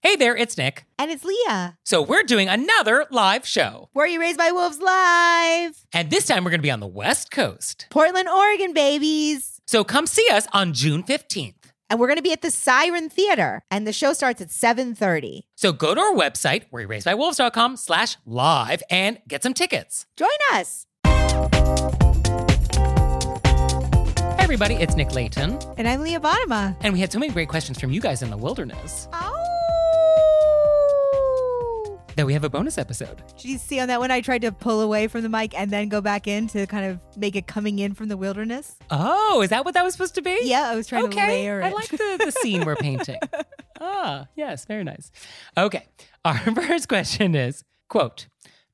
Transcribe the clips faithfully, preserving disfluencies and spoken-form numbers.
Hey there, it's Nick. And it's Leah. So we're doing another live show. Were You Raised by Wolves live? And this time we're going to be on the West Coast. Portland, Oregon, babies. So come see us on June fifteenth. And we're going to be at the Siren Theater. And the show starts at seven thirty. So go to our website, were you raised by wolves dot com slash live, and get some tickets. Join us. Hey everybody, it's Nick Layton. And I'm Leah Bonnema. And we had so many great questions from you guys in the wilderness. Oh. That we have a bonus episode. Did you see on that one I tried to pull away from the mic and then go back in to kind of make it coming in from the wilderness? Oh, is that what that was supposed to be? Yeah, I was trying okay. to layer it. I like the, the scene we're painting. Ah, yes, very nice. Okay, our first question is, quote,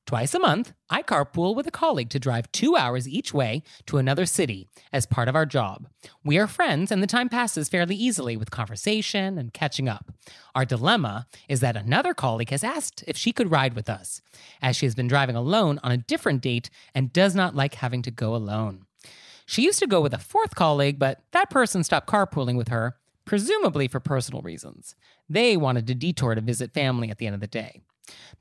twice a month, I carpool with a colleague to drive two hours each way to another city as part of our job. We are friends and the time passes fairly easily with conversation and catching up. Our dilemma is that another colleague has asked if she could ride with us, as she has been driving alone on a different date and does not like having to go alone. She used to go with a fourth colleague, but that person stopped carpooling with her, presumably for personal reasons. They wanted to detour to visit family at the end of the day.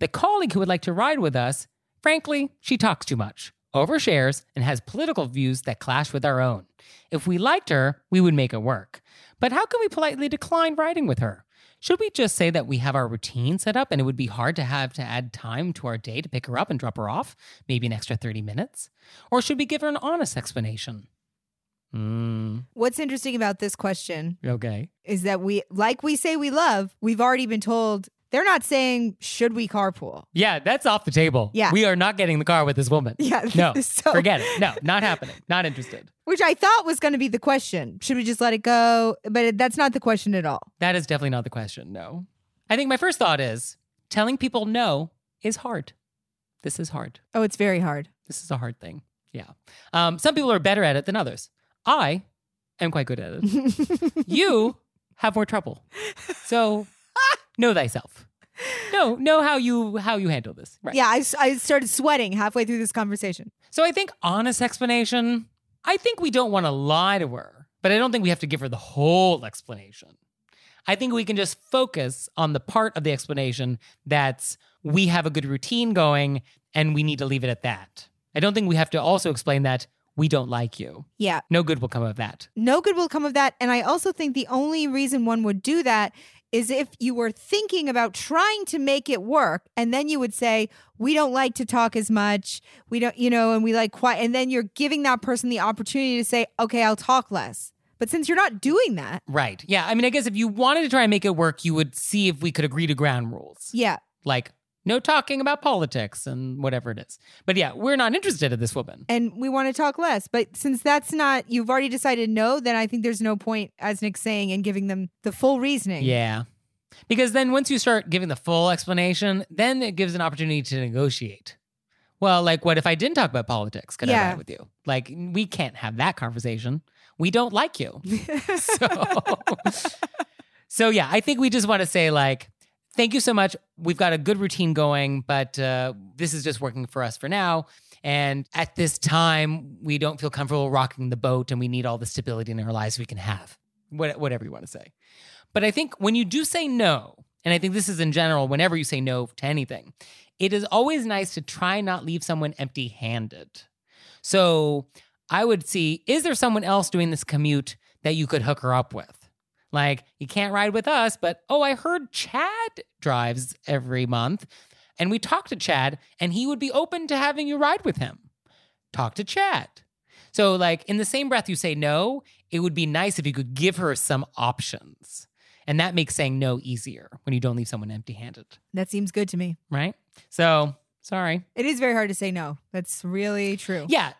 The colleague who would like to ride with us, frankly, she talks too much, overshares, and has political views that clash with our own. If we liked her, we would make it work. But how can we politely decline riding with her? Should we just say that we have our routine set up and it would be hard to have to add time to our day to pick her up and drop her off, maybe an extra thirty minutes? Or should we give her an honest explanation? Mm. What's interesting about this question, okay, is that we, like we say we love, we've already been told they're not saying, should we carpool? Yeah, that's off the table. Yeah. We are not getting the car with this woman. Yeah. No, so. Forget it. No, not happening. Not interested. Which I thought was going to be the question. Should we just let it go? But that's not the question at all. That is definitely not the question, no. I think my first thought is, telling people no is hard. This is hard. Oh, it's very hard. This is a hard thing. Yeah. Um, some people are better at it than others. I am quite good at it. You have more trouble. So... Know thyself. Know, know how you how you handle this. Right. Yeah, I, I started sweating halfway through this conversation. So I think honest explanation, I think we don't want to lie to her, but I don't think we have to give her the whole explanation. I think we can just focus on the part of the explanation that's we have a good routine going and we need to leave it at that. I don't think we have to also explain that we don't like you. Yeah. No good will come of that. No good will come of that. And I also think the only reason one would do that is if you were thinking about trying to make it work, and then you would say, we don't like to talk as much, we don't, you know, and we like quiet, and then you're giving that person the opportunity to say, okay, I'll talk less. But since you're not doing that. Right. Yeah. I mean, I guess if you wanted to try and make it work, you would see if we could agree to ground rules. Yeah. Like, no talking about politics and whatever it is. But yeah, we're not interested in this woman. And we want to talk less. But since that's not, you've already decided no, then I think there's no point, as Nick's saying, in giving them the full reasoning. Yeah. Because then once you start giving the full explanation, then it gives an opportunity to negotiate. Well, like, what if I didn't talk about politics? Could yeah. I ride with you? Like, we can't have that conversation. We don't like you. so, so yeah, I think we just want to say, like, thank you so much. We've got a good routine going, but uh, this is just working for us for now. And at this time, we don't feel comfortable rocking the boat and we need all the stability in our lives we can have, what, whatever you want to say. But I think when you do say no, and I think this is in general, whenever you say no to anything, it is always nice to try not leave someone empty-handed. So I would see, is there someone else doing this commute that you could hook her up with? Like, you can't ride with us, but, oh, I heard Chad drives every month. And we talked to Chad, and he would be open to having you ride with him. Talk to Chad. So, like, in the same breath you say no, it would be nice if you could give her some options. And that makes saying no easier when you don't leave someone empty-handed. That seems good to me. Right? So, sorry. It is very hard to say no. That's really true. Yeah,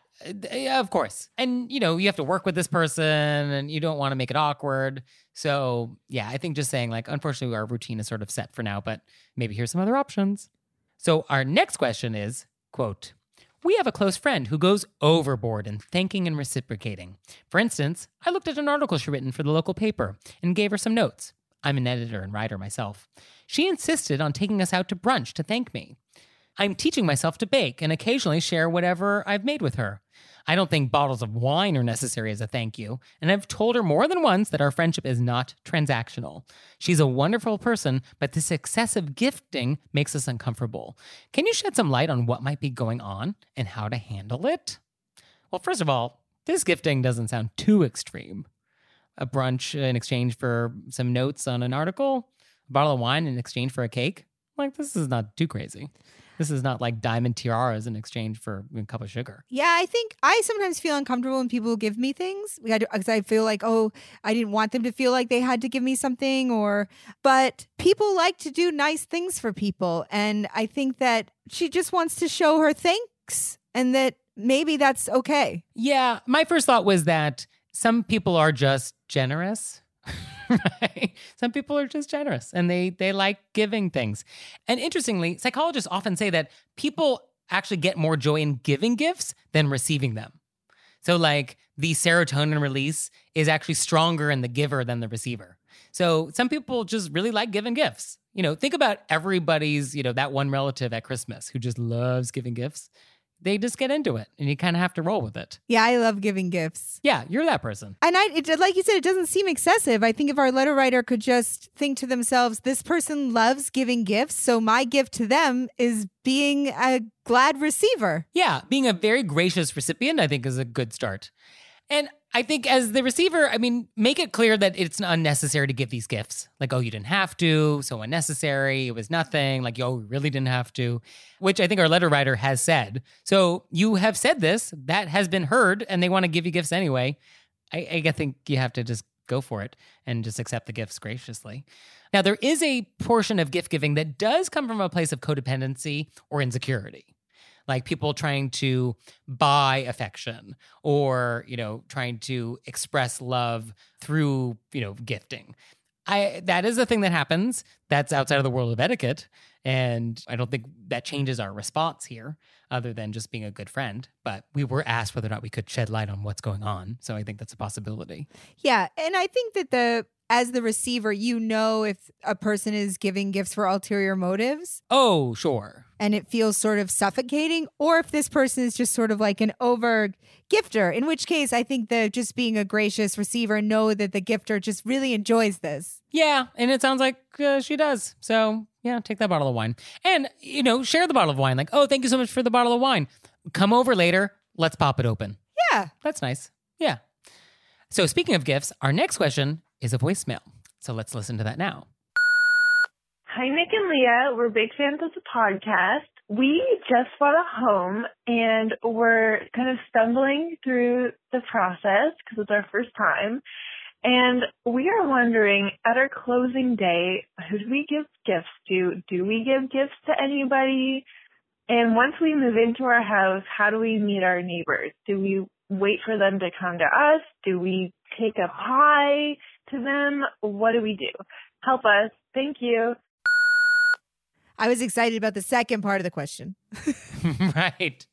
of course. And, you know, you have to work with this person, and you don't want to make it awkward. So, yeah, I think just saying, like, unfortunately, our routine is sort of set for now, but maybe here's some other options. So our next question is, quote, we have a close friend who goes overboard in thanking and reciprocating. For instance, I looked at an article she'd written for the local paper and gave her some notes. I'm an editor and writer myself. She insisted on taking us out to brunch to thank me. I'm teaching myself to bake and occasionally share whatever I've made with her. I don't think bottles of wine are necessary as a thank you, and I've told her more than once that our friendship is not transactional. She's a wonderful person, but this excessive gifting makes us uncomfortable. Can you shed some light on what might be going on and how to handle it? Well, first of all, this gifting doesn't sound too extreme. A brunch in exchange for some notes on an article, a bottle of wine in exchange for a cake. Like, this is not too crazy. This is not like diamond tiaras in exchange for a cup of sugar. Yeah, I think I sometimes feel uncomfortable when people give me things because I feel like, oh, I didn't want them to feel like they had to give me something. Or, but people like to do nice things for people. And I think that she just wants to show her thanks and that maybe that's okay. Yeah, my first thought was that some people are just generous. Right? Some people are just generous and they they like giving things. And interestingly, psychologists often say that people actually get more joy in giving gifts than receiving them. So like the serotonin release is actually stronger in the giver than the receiver. So some people just really like giving gifts. You know, think about everybody's, you know, that one relative at Christmas who just loves giving gifts. They just get into it and you kind of have to roll with it. Yeah, I love giving gifts. Yeah, you're that person. And I, it, like you said, it doesn't seem excessive. I think if our letter writer could just think to themselves, this person loves giving gifts, so my gift to them is being a glad receiver. Yeah, being a very gracious recipient, I think, is a good start. And I think as the receiver, I mean, make it clear that it's unnecessary to give these gifts. Like, oh, you didn't have to, so unnecessary, it was nothing. Like, yo, we really didn't have to, which I think our letter writer has said. So you have said this, that has been heard, and they want to give you gifts anyway. I, I think you have to just go for it and just accept the gifts graciously. Now, there is a portion of gift giving that does come from a place of codependency or insecurity. Like people trying to buy affection or, you know, trying to express love through, you know, gifting. I that is a thing that happens. That's outside of the world of etiquette. And I don't think that changes our response here other than just being a good friend. But we were asked whether or not we could shed light on what's going on. So I think that's a possibility. Yeah. And I think that the as the receiver, you know if a person is giving gifts for ulterior motives. Oh, sure. And it feels sort of suffocating, or if this person is just sort of like an over gifter, in which case I think that just being a gracious receiver, know that the gifter just really enjoys this. Yeah, and it sounds like uh, she does. So yeah, take that bottle of wine. And, you know, share the bottle of wine. Like, oh, thank you so much for the bottle of wine. Come over later. Let's pop it open. Yeah. That's nice. Yeah. So speaking of gifts, our next question is a voicemail. So let's listen to that now. Hi, Nick and Leah. We're big fans of the podcast. We just bought a home and we're kind of stumbling through the process because it's our first time. And we are wondering, at our closing day, who do we give gifts to? Do we give gifts to anybody? And once we move into our house, how do we meet our neighbors? Do we wait for them to come to us? Do we take a pie to them? What do we do? Help us. Thank you. I was excited about the second part of the question. Right.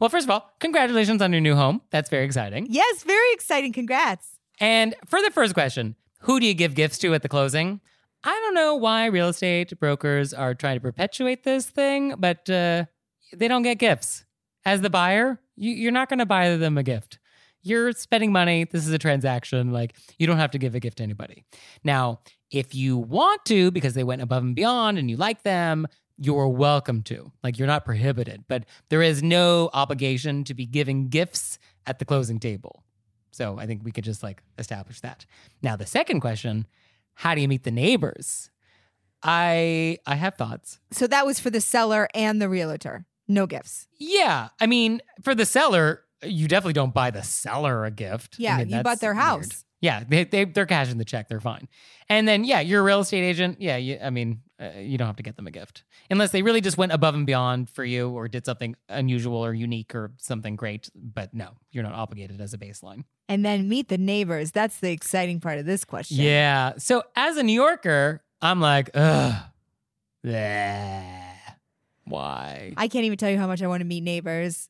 Well, first of all, congratulations on your new home. That's very exciting. Yes, very exciting. Congrats. And for the first question, who do you give gifts to at the closing? I don't know why real estate brokers are trying to perpetuate this thing, but uh, they don't get gifts. As the buyer, you, you're not going to buy them a gift. You're spending money. This is a transaction. Like, you don't have to give a gift to anybody. Now, if you want to, because they went above and beyond and you like them, you're welcome to. Like, you're not prohibited, but there is no obligation to be giving gifts at the closing table. So I think we could just like establish that. Now, the second question, How do you meet the neighbors? I I have thoughts. So that was for the seller and the realtor. No gifts. Yeah. I mean, for the seller, you definitely don't buy the seller a gift. Yeah, I mean, you bought their house. Weird. Yeah, they, they, they're cashing the check. They're fine. And then, yeah, you're a real estate agent. Yeah, you, I mean, uh, you don't have to get them a gift. Unless they really just went above and beyond for you or did something unusual or unique or something great. But no, you're not obligated as a baseline. And then meet the neighbors. That's the exciting part of this question. Yeah. So as a New Yorker, I'm like, ugh, bleh. Why? I can't even tell you how much I want to meet neighbors.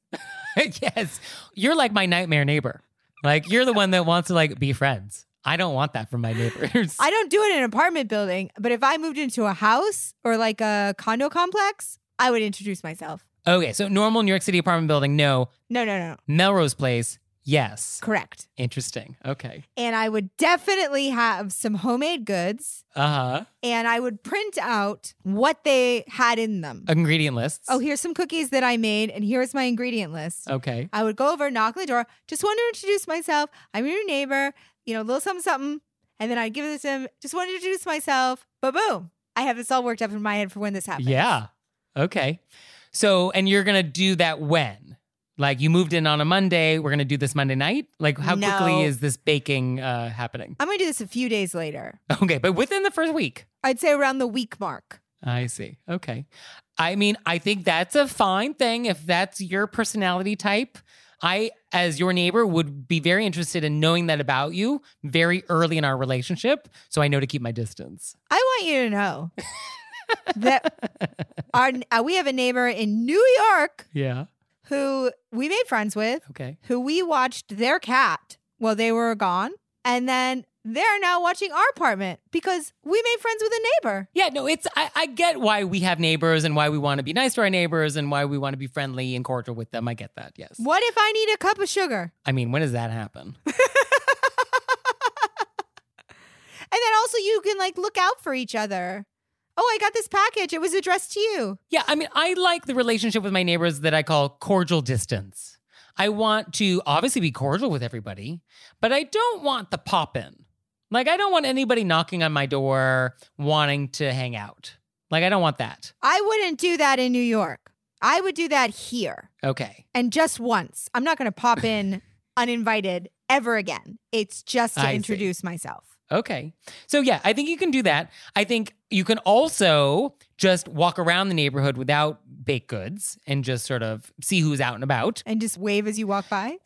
Yes. You're like my nightmare neighbor. Like, you're the one that wants to, like, be friends. I don't want that from my neighbors. I don't do it in an apartment building, but if I moved into a house or, like, a condo complex, I would introduce myself. Okay, so normal New York City apartment building, no. No, no, no. Melrose Place, yes. Correct. Interesting. Okay. And I would definitely have some homemade goods. Uh-huh. And I would print out what they had in them. Ingredient lists. Oh, here's some cookies that I made, and here's my ingredient list. Okay. I would go over, knock on the door, just want to introduce myself. I'm your neighbor, you know, a little something, something. And then I'd give it to him, just want to introduce myself. But boom, I have this all worked up in my head for when this happens. Yeah. Okay. So, and you're going to do that when? Like, you moved in on a Monday, we're going to do this Monday night? Like, how no. quickly is this baking uh, happening? I'm going to do this a few days later. Okay, but within the first week? I'd say around the week mark. I see. Okay. I mean, I think that's a fine thing if that's your personality type. I, as your neighbor, would be very interested in knowing that about you very early in our relationship, so I know to keep my distance. I want you to know that our, uh, we have a neighbor in New York. Yeah. Who we made friends with, okay. Who we watched their cat while they were gone, and then they're now watching our apartment because we made friends with a neighbor. Yeah, no, it's I, I get why we have neighbors and why we want to be nice to our neighbors and why we want to be friendly and cordial with them. I get that, yes. What if I need a cup of sugar? I mean, when does that happen? And then also you can, like, look out for each other. Oh, I got this package. It was addressed to you. Yeah, I mean, I like the relationship with my neighbors that I call cordial distance. I want to obviously be cordial with everybody, but I don't want the pop-in. Like, I don't want anybody knocking on my door wanting to hang out. Like, I don't want that. I wouldn't do that in New York. I would do that here. Okay. And just once. I'm not going to pop in uninvited ever again. It's just to I introduce see. myself. Okay. So yeah, I think you can do that. I think you can also just walk around the neighborhood without baked goods and just sort of see who's out and about. And just wave as you walk by?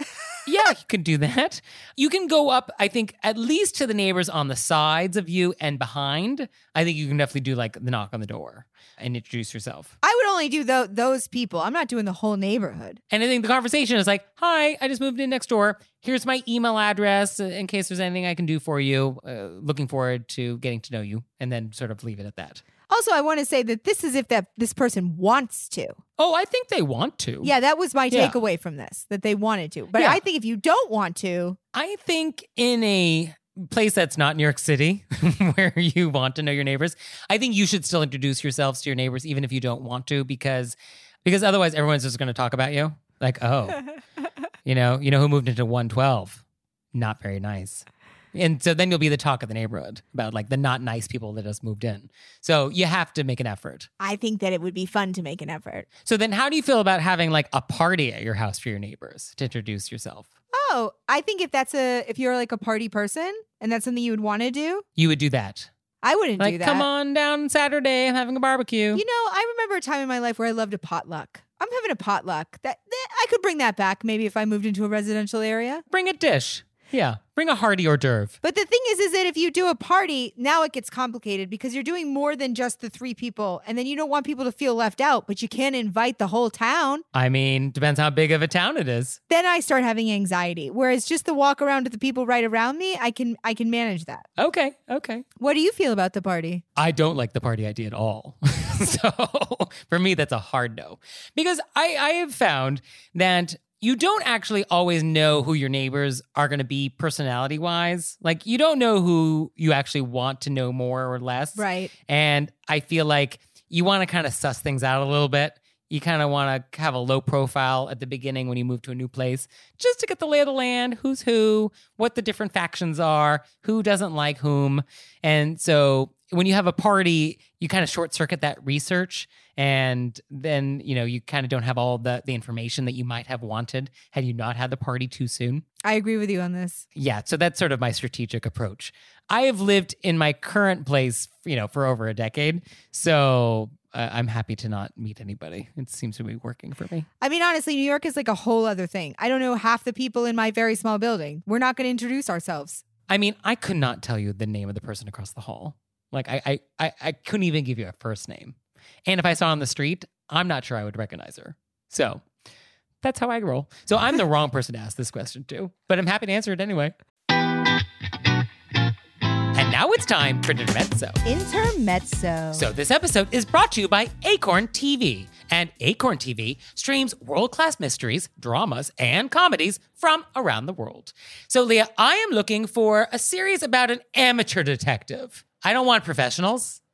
Yeah, you can do that. You can go up, I think, at least to the neighbors on the sides of you and behind. I think you can definitely do, like, the knock on the door and introduce yourself. I would only do th- those people. I'm not doing the whole neighborhood. And I think the conversation is like, hi, I just moved in next door. Here's my email address in case there's anything I can do for you. Uh, looking forward to getting to know you, and then sort of leave it at that. Also, I want to say that this is if that this person wants to. Oh, I think they want to. Yeah, that was my takeaway yeah. from this, that they wanted to. But yeah. I think if you don't want to... I think in a place that's not New York City, where you want to know your neighbors, I think you should still introduce yourselves to your neighbors, even if you don't want to, because because otherwise everyone's just going to talk about you. Like, oh, you know, you know who moved into one twelve? Not very nice. And so then you'll be the talk of the neighborhood about, like, the not nice people that just moved in. So you have to make an effort. I think that it would be fun to make an effort. So then how do you feel about having, like, a party at your house for your neighbors to introduce yourself? Oh, I think if that's a, if you're like a party person and that's something you would want to do. You would do that. I wouldn't like, do that. Come on down Saturday, I'm having a barbecue. You know, I remember a time in my life where I loved a potluck. I'm having a potluck. That, that I could bring that back maybe if I moved into a residential area. Bring a dish. Yeah, bring a hearty hors d'oeuvre. But the thing is, is that if you do a party, now it gets complicated because you're doing more than just the three people. And then you don't want people to feel left out, but you can't invite the whole town. I mean, depends how big of a town it is. Then I start having anxiety. Whereas just the walk around with the people right around me, I can I can manage that. Okay, okay. What do you feel about the party? I don't like the party idea at all. So for me, that's a hard no. Because I, I have found that... You don't actually always know who your neighbors are going to be personality-wise. Like, you don't know who you actually want to know more or less. Right. And I feel like you want to kind of suss things out a little bit. You kind of want to have a low profile at the beginning when you move to a new place, just to get the lay of the land, who's who, what the different factions are, who doesn't like whom. And so when you have a party, you kind of short circuit that research. And then, you know, you kind of don't have all the, the information that you might have wanted had you not had the party too soon. I agree with you on this. Yeah. So that's sort of my strategic approach. I have lived in my current place, you know, for over a decade. So uh, I'm happy to not meet anybody. It seems to be working for me. I mean, honestly, New York is like a whole other thing. I don't know half the people in my very small building. We're not going to introduce ourselves. I mean, I could not tell you the name of the person across the hall. Like I, I, I, I couldn't even give you a first name. And if I saw on the street, I'm not sure I would recognize her. So that's how I roll. So I'm the wrong person to ask this question to, but I'm happy to answer it anyway. And now it's time for Intermezzo. Intermezzo. So this episode is brought to you by Acorn T V. And Acorn T V streams world-class mysteries, dramas, and comedies from around the world. So, Leah, I am looking for a series about an amateur detective. I don't want professionals.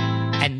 And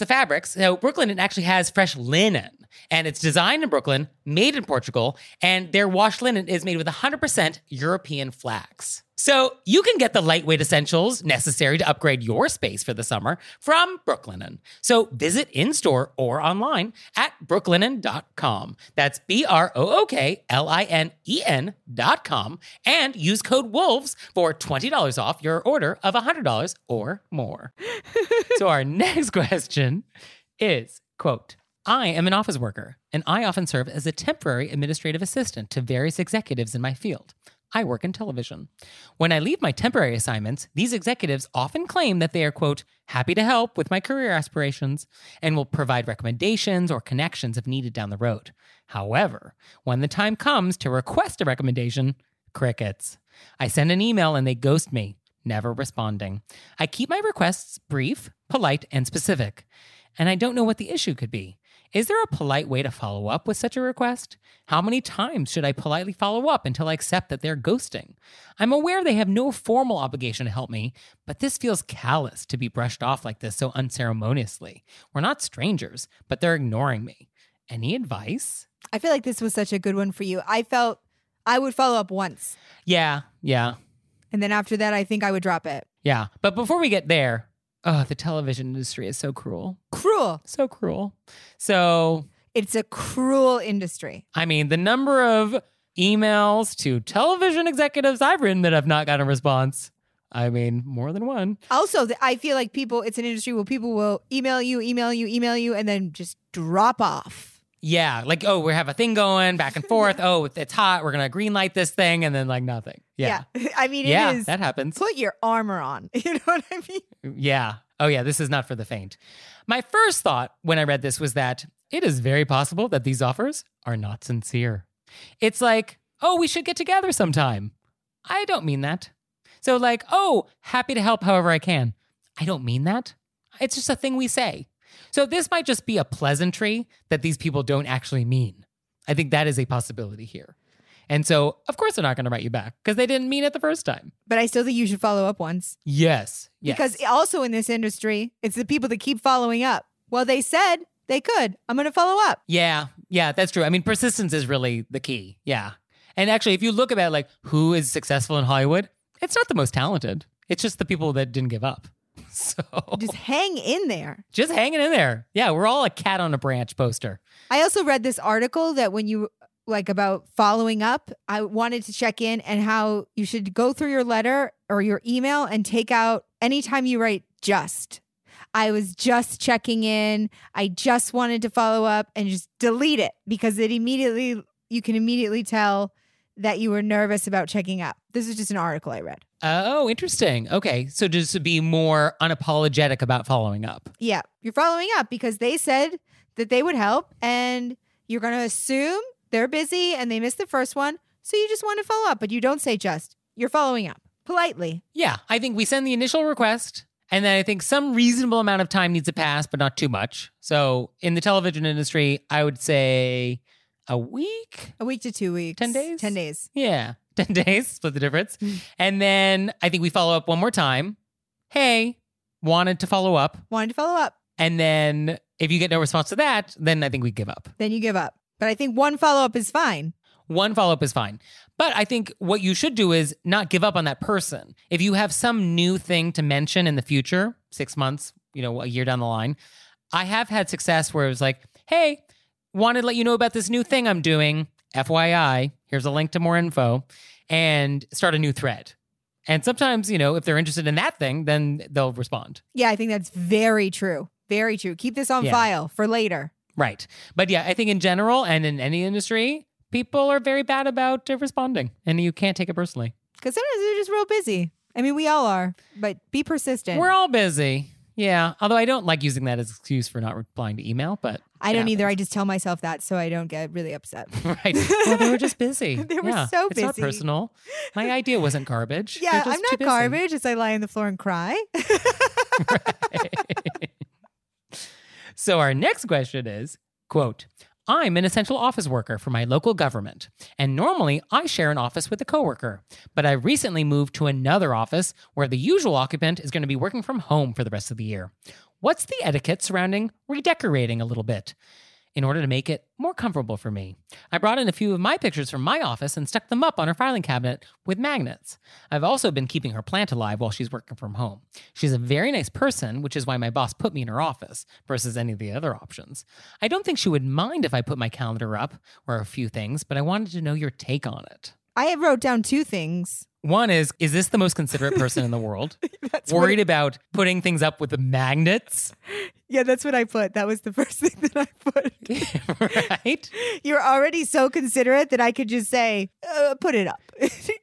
the fabrics. So Brooklinen actually has fresh linen, and it's designed in Brooklyn, made in Portugal, and their wash linen is made with one hundred percent European flax. So you can get the lightweight essentials necessary to upgrade your space for the summer from Brooklinen. So visit in-store or online at brooklinen dot com. That's B R O O K L I N E N dot com. And use code WOLVES for twenty dollars off your order of one hundred dollars or more. So our next question is, quote, I am an office worker, and I often serve as a temporary administrative assistant to various executives in my field. I work in television. When I leave my temporary assignments, these executives often claim that they are, quote, happy to help with my career aspirations and will provide recommendations or connections if needed down the road. However, when the time comes to request a recommendation, crickets. I send an email and they ghost me, never responding. I keep my requests brief, polite, and specific, and I don't know what the issue could be. Is there a polite way to follow up with such a request? How many times should I politely follow up until I accept that they're ghosting? I'm aware they have no formal obligation to help me, but this feels callous to be brushed off like this so unceremoniously. We're not strangers, but they're ignoring me. Any advice? I feel like this was such a good one for you. I felt I would follow up once. Yeah, yeah. And then after that, I think I would drop it. Yeah, but before we get there, oh, the television industry is so cruel. Cruel. So cruel. So it's a cruel industry. I mean, the number of emails to television executives I've written that have not gotten a response. I mean, more than one. Also, I feel like people, it's an industry where people will email you, email you, email you, and then just drop off. Yeah, like, oh, we have a thing going back and forth. Oh, it's hot. We're going to green light this thing and then like nothing. Yeah. yeah. I mean, it yeah, is. That happens. Put your armor on. You know what I mean? Yeah. Oh, yeah. This is not for the faint. My first thought when I read this was that it is very possible that these offers are not sincere. It's like, oh, we should get together sometime. I don't mean that. So like, oh, happy to help however I can. I don't mean that. It's just a thing we say. So this might just be a pleasantry that these people don't actually mean. I think that is a possibility here. And so, of course, they're not going to write you back because they didn't mean it the first time. But I still think you should follow up once. Yes. Yes. Because also in this industry, it's the people that keep following up. Well, they said they could. I'm going to follow up. Yeah. Yeah, that's true. I mean, persistence is really the key. Yeah. And actually, if you look about like who is successful in Hollywood, it's not the most talented. It's just the people that didn't give up. So just hang in there. Just hanging in there. Yeah, we're all a cat on a branch poster. I also read this article that when you like about following up, I wanted to check in and how you should go through your letter or your email and take out anytime you write just. I was just checking in. I just wanted to follow up and just delete it because it immediately you can immediately tell that you were nervous about checking up. This is just an article I read. Oh, interesting. Okay. So just to be more unapologetic about following up. Yeah. You're following up because they said that they would help and you're going to assume they're busy and they missed the first one. So you just want to follow up, but you don't say just. You're following up politely. Yeah. I think we send the initial request and then I think some reasonable amount of time needs to pass, but not too much. So in the television industry, I would say a week? A week to two weeks. Ten days? Ten days. Yeah. Ten days. Split the difference. And then I think we follow up one more time. Hey, wanted to follow up. Wanted to follow up. And then if you get no response to that, then I think we give up. Then you give up. But I think one follow-up is fine. One follow-up is fine. But I think what you should do is not give up on that person. If you have some new thing to mention in the future, six months, you know, a year down the line, I have had success where it was like, hey, wanted to let you know about this new thing I'm doing. F Y I, here's a link to more info, and start a new thread. And sometimes, you know, if they're interested in that thing, then they'll respond. Yeah, I think that's very true. Very true. Keep this on yeah. file for later. Right. But yeah, I think in general and in any industry, people are very bad about uh, responding, and you can't take it personally. Because sometimes they're just real busy. I mean, we all are, but be persistent. We're all busy. Yeah, although I don't like using that as an excuse for not replying to email, but... I don't happens. either. I just tell myself that so I don't get really upset. Right. Well, they were just busy. they yeah. were so busy. It's not personal. My idea wasn't garbage. Yeah, I'm not garbage. It's I lie on the floor and cry. Right. So our next question is, quote, I'm an essential office worker for my local government, and normally I share an office with a coworker, but I recently moved to another office where the usual occupant is going to be working from home for the rest of the year. What's the etiquette surrounding redecorating a little bit in order to make it more comfortable for me? I brought in a few of my pictures from my office and stuck them up on her filing cabinet with magnets. I've also been keeping her plant alive while she's working from home. She's a very nice person, which is why my boss put me in her office versus any of the other options. I don't think she would mind if I put my calendar up or a few things, but I wanted to know your take on it. I wrote down two things. One is, is this the most considerate person in the world? That's worried I, about putting things up with the magnets? Yeah, that's what I put. That was the first thing that I put. Right? You're already so considerate that I could just say, uh, put it up.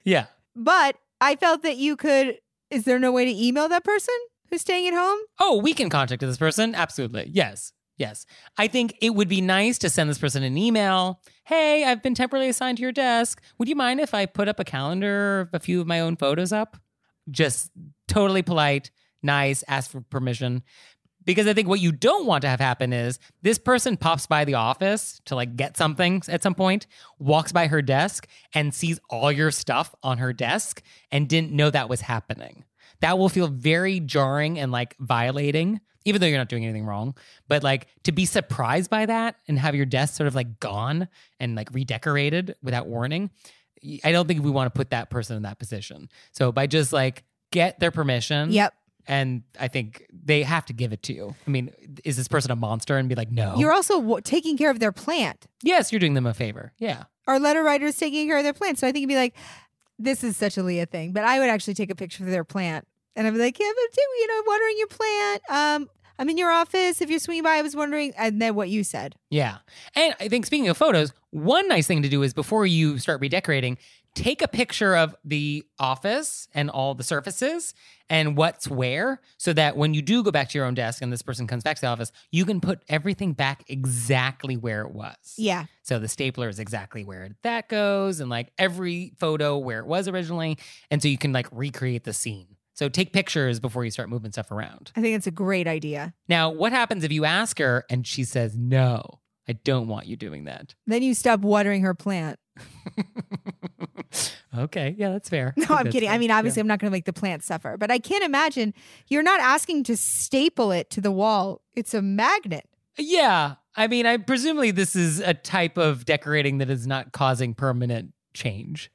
Yeah. But I felt that you could, is there no way to email that person who's staying at home? Oh, we can contact this person. Absolutely. Yes. Yes. I think it would be nice to send this person an email. Hey, I've been temporarily assigned to your desk. Would you mind if I put up a calendar of a few of my own photos up? Just totally polite, nice, ask for permission. Because I think what you don't want to have happen is this person pops by the office to like get something at some point, walks by her desk and sees all your stuff on her desk and didn't know that was happening. That will feel very jarring and like violating, even though you're not doing anything wrong. But like to be surprised by that and have your desk sort of like gone and like redecorated without warning, I don't think we want to put that person in that position. So by just like get their permission. Yep. And I think they have to give it to you. I mean, is this person a monster? And be like, no. You're also w- taking care of their plant. Yes, you're doing them a favor. Yeah. Our letter writer is taking care of their plant. So I think it'd be like, this is such a Leah thing, but I would actually take a picture of their plant. And I'd be like, yeah, but you know, watering your plant. Um, I'm in your office. If you're swinging by, I was wondering. And then what you said. Yeah. And I think speaking of photos, one nice thing to do is before you start redecorating, take a picture of the office and all the surfaces and what's where so that when you do go back to your own desk and this person comes back to the office, you can put everything back exactly where it was. Yeah. So the stapler is exactly where that goes and like every photo where it was originally. And so you can like recreate the scene. So take pictures before you start moving stuff around. I think it's a great idea. Now, what happens if you ask her and she says, no, I don't want you doing that? Then you stop watering her plant. Okay. Yeah, that's fair. No, I'm kidding. Fair. I mean, obviously, yeah. I'm not going to make the plant suffer, but I can't imagine you're not asking to staple it to the wall. It's a magnet. Yeah. I mean, I presumably this is a type of decorating that is not causing permanent change.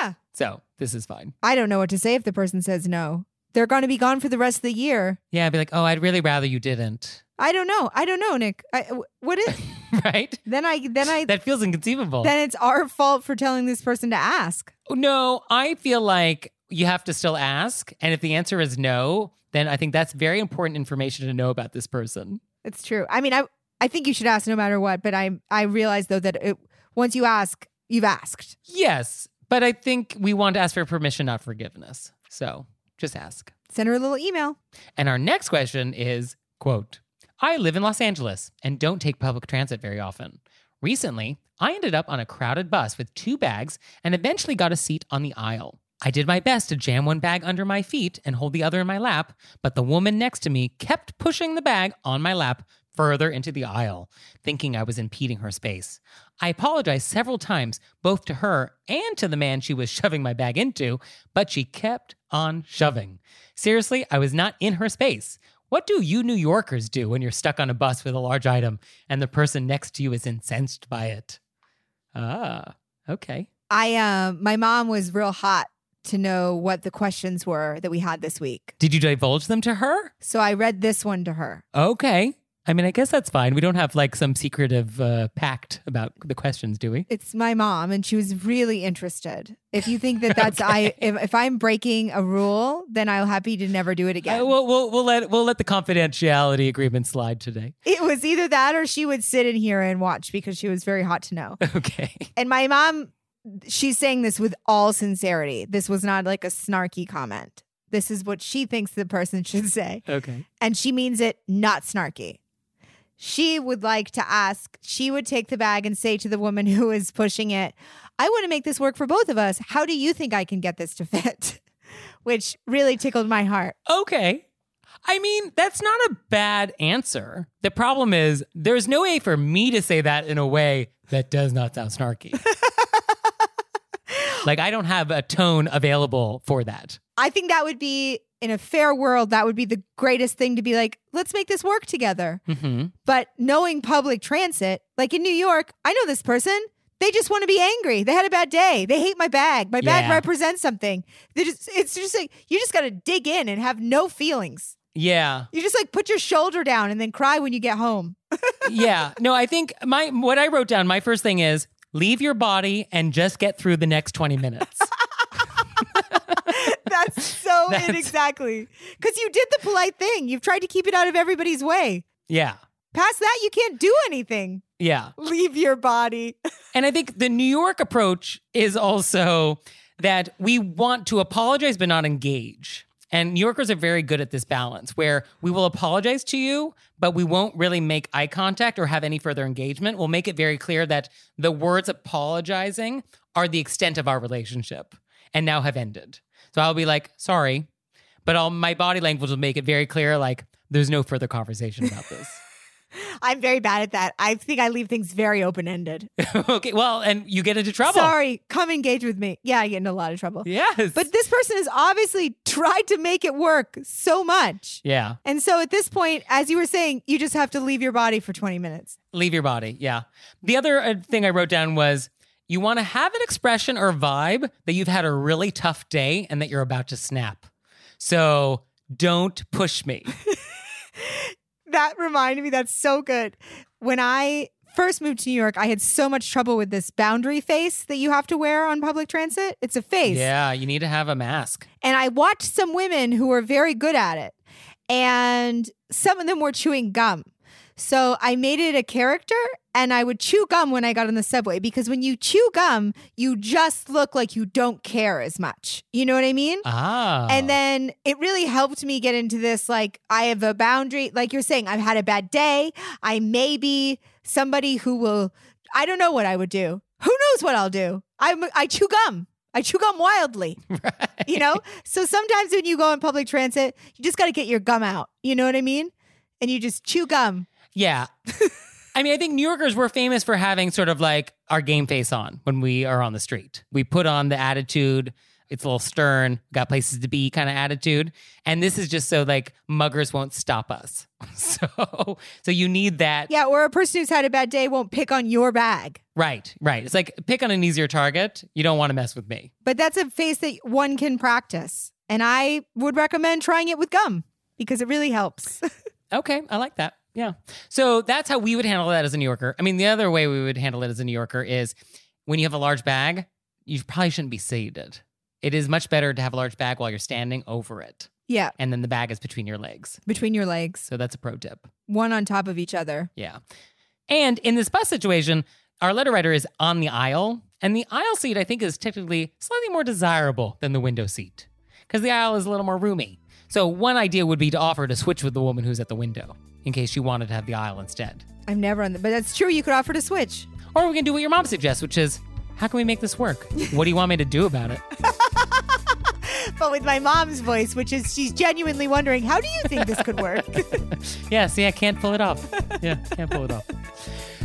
Yeah. So this is fine. I don't know what to say if the person says no. They're going to be gone for the rest of the year. Yeah, I'd be like, oh, I'd really rather you didn't. I don't know. I don't know, Nick. I, what is... Right? Then I... then I. That feels inconceivable. Then it's our fault for telling this person to ask. No, I feel like you have to still ask. And if the answer is no, then I think that's very important information to know about this person. It's true. I mean, I I think you should ask no matter what. But I, I realize, though, that it, once you ask, you've asked. Yes. But I think we want to ask for permission, not forgiveness. So... just ask. Send her a little email. And our next question is, quote, I live in Los Angeles and don't take public transit very often. Recently, I ended up on a crowded bus with two bags and eventually got a seat on the aisle. I did my best to jam one bag under my feet and hold the other in my lap, but the woman next to me kept pushing the bag on my lap further into the aisle, thinking I was impeding her space. I apologized several times, both to her and to the man she was shoving my bag into, but she kept on shoving. Seriously, I was not in her space. What do you New Yorkers do when you're stuck on a bus with a large item and the person next to you is incensed by it? Ah, okay. I, uh, my mom was real hot to know what the questions were that we had this week. Did you divulge them to her? So I read this one to her. Okay. I mean, I guess that's fine. We don't have like some secretive uh, pact about the questions, do we? It's my mom, and she was really interested. If you think that that's okay. I, if, if I'm breaking a rule, then I'll be happy to never do it again. Uh, we'll, we'll we'll let we'll let the confidentiality agreement slide today. It was either that, or she would sit in here and watch because she was very hot to know. Okay. And my mom, she's saying this with all sincerity. This was not like a snarky comment. This is what she thinks the person should say. Okay. And she means it, not snarky. She would like to ask, she would take the bag and say to the woman who is pushing it, I want to make this work for both of us. How do you think I can get this to fit? Which really tickled my heart. Okay. I mean, that's not a bad answer. The problem is there's no way for me to say that in a way that does not sound snarky. Like, I don't have a tone available for that. I think that would be... in a fair world, that would be the greatest thing to be like, let's make this work together. Mm-hmm. But knowing public transit, like in New York, I know this person. They just want to be angry. They had a bad day. They hate my bag. My yeah. bag represents something. They just, it's just like, you just got to dig in and have no feelings. Yeah. You just like put your shoulder down and then cry when you get home. Yeah. No, I think my what I wrote down, my first thing is leave your body and just get through the next twenty minutes. That's so That's... it exactly. Because you did the polite thing. You've tried to keep it out of everybody's way. Yeah. Past that, you can't do anything. Yeah. Leave your body. And I think the New York approach is also that we want to apologize but not engage. And New Yorkers are very good at this balance where we will apologize to you, but we won't really make eye contact or have any further engagement. We'll make it very clear that the words apologizing are the extent of our relationship and now have ended. So I'll be like, sorry, but all my body language will make it very clear, like, there's no further conversation about this. I'm very bad at that. I think I leave things very open-ended. Okay, well, and you get into trouble. Sorry, come engage with me. Yeah, I get into a lot of trouble. Yes. But this person has obviously tried to make it work so much. Yeah. And so at this point, as you were saying, you just have to leave your body for twenty minutes. Leave your body, yeah. The other thing I wrote down was, you want to have an expression or vibe that you've had a really tough day and that you're about to snap. So don't push me. That reminded me. That's so good. When I first moved to New York, I had so much trouble with this boundary face that you have to wear on public transit. It's a face. Yeah, you need to have a mask. And I watched some women who were very good at it. And some of them were chewing gum. So I made it a character. And I would chew gum when I got on the subway because when you chew gum, you just look like you don't care as much. You know what I mean? Ah. And then it really helped me get into this, like, I have a boundary. Like you're saying, I've had a bad day. I may be somebody who will, I don't know what I would do. Who knows what I'll do? I'm, I chew gum. I chew gum wildly, right. You know? So sometimes when you go on public transit, you just got to get your gum out. You know what I mean? And you just chew gum. Yeah. I mean, I think New Yorkers were famous for having sort of like our game face on when we are on the street. We put on the attitude It's a little stern, got places to be kind of attitude. And this is just so like muggers won't stop us. So so you need that. Yeah, or a person who's had a bad day won't pick on your bag. Right, right. It's like pick on an easier target. You don't want to mess with me. But that's a face that one can practice. And I would recommend trying it with gum because it really helps. Okay, I like that. Yeah. So that's how we would handle that as a New Yorker. I mean, the other way we would handle it as a New Yorker is when you have a large bag, you probably shouldn't be seated. It is much better to have a large bag while you're standing over it. Yeah. And then the bag is between your legs. Between your legs. So that's a pro tip. One on top of each other. Yeah. And in this bus situation, our letter writer is on the aisle. And the aisle seat, I think, is typically slightly more desirable than the window seat because the aisle is a little more roomy. So one idea would be to offer to switch with the woman who's at the window in case she wanted to have the aisle instead. I'm never on the... But that's true. You could offer to switch. Or we can do what your mom suggests, which is, how can we make this work? What do you want me to do about it? But with my mom's voice, which is she's genuinely wondering, how do you think this could work? Yeah, see, I can't pull it off. Yeah, can't pull it off.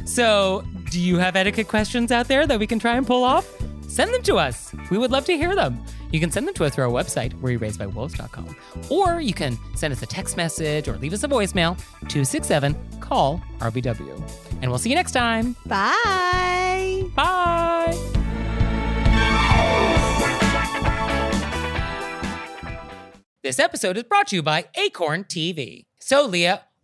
So do you have etiquette questions out there that we can try and pull off? Send them to us. We would love to hear them. You can send them to us through our website, were you raised by wolves dot com. Or you can send us a text message or leave us a voicemail, two six seven, call R B W. And we'll see you next time. Bye. Bye. This episode is brought to you by Acorn T V. So, Leah,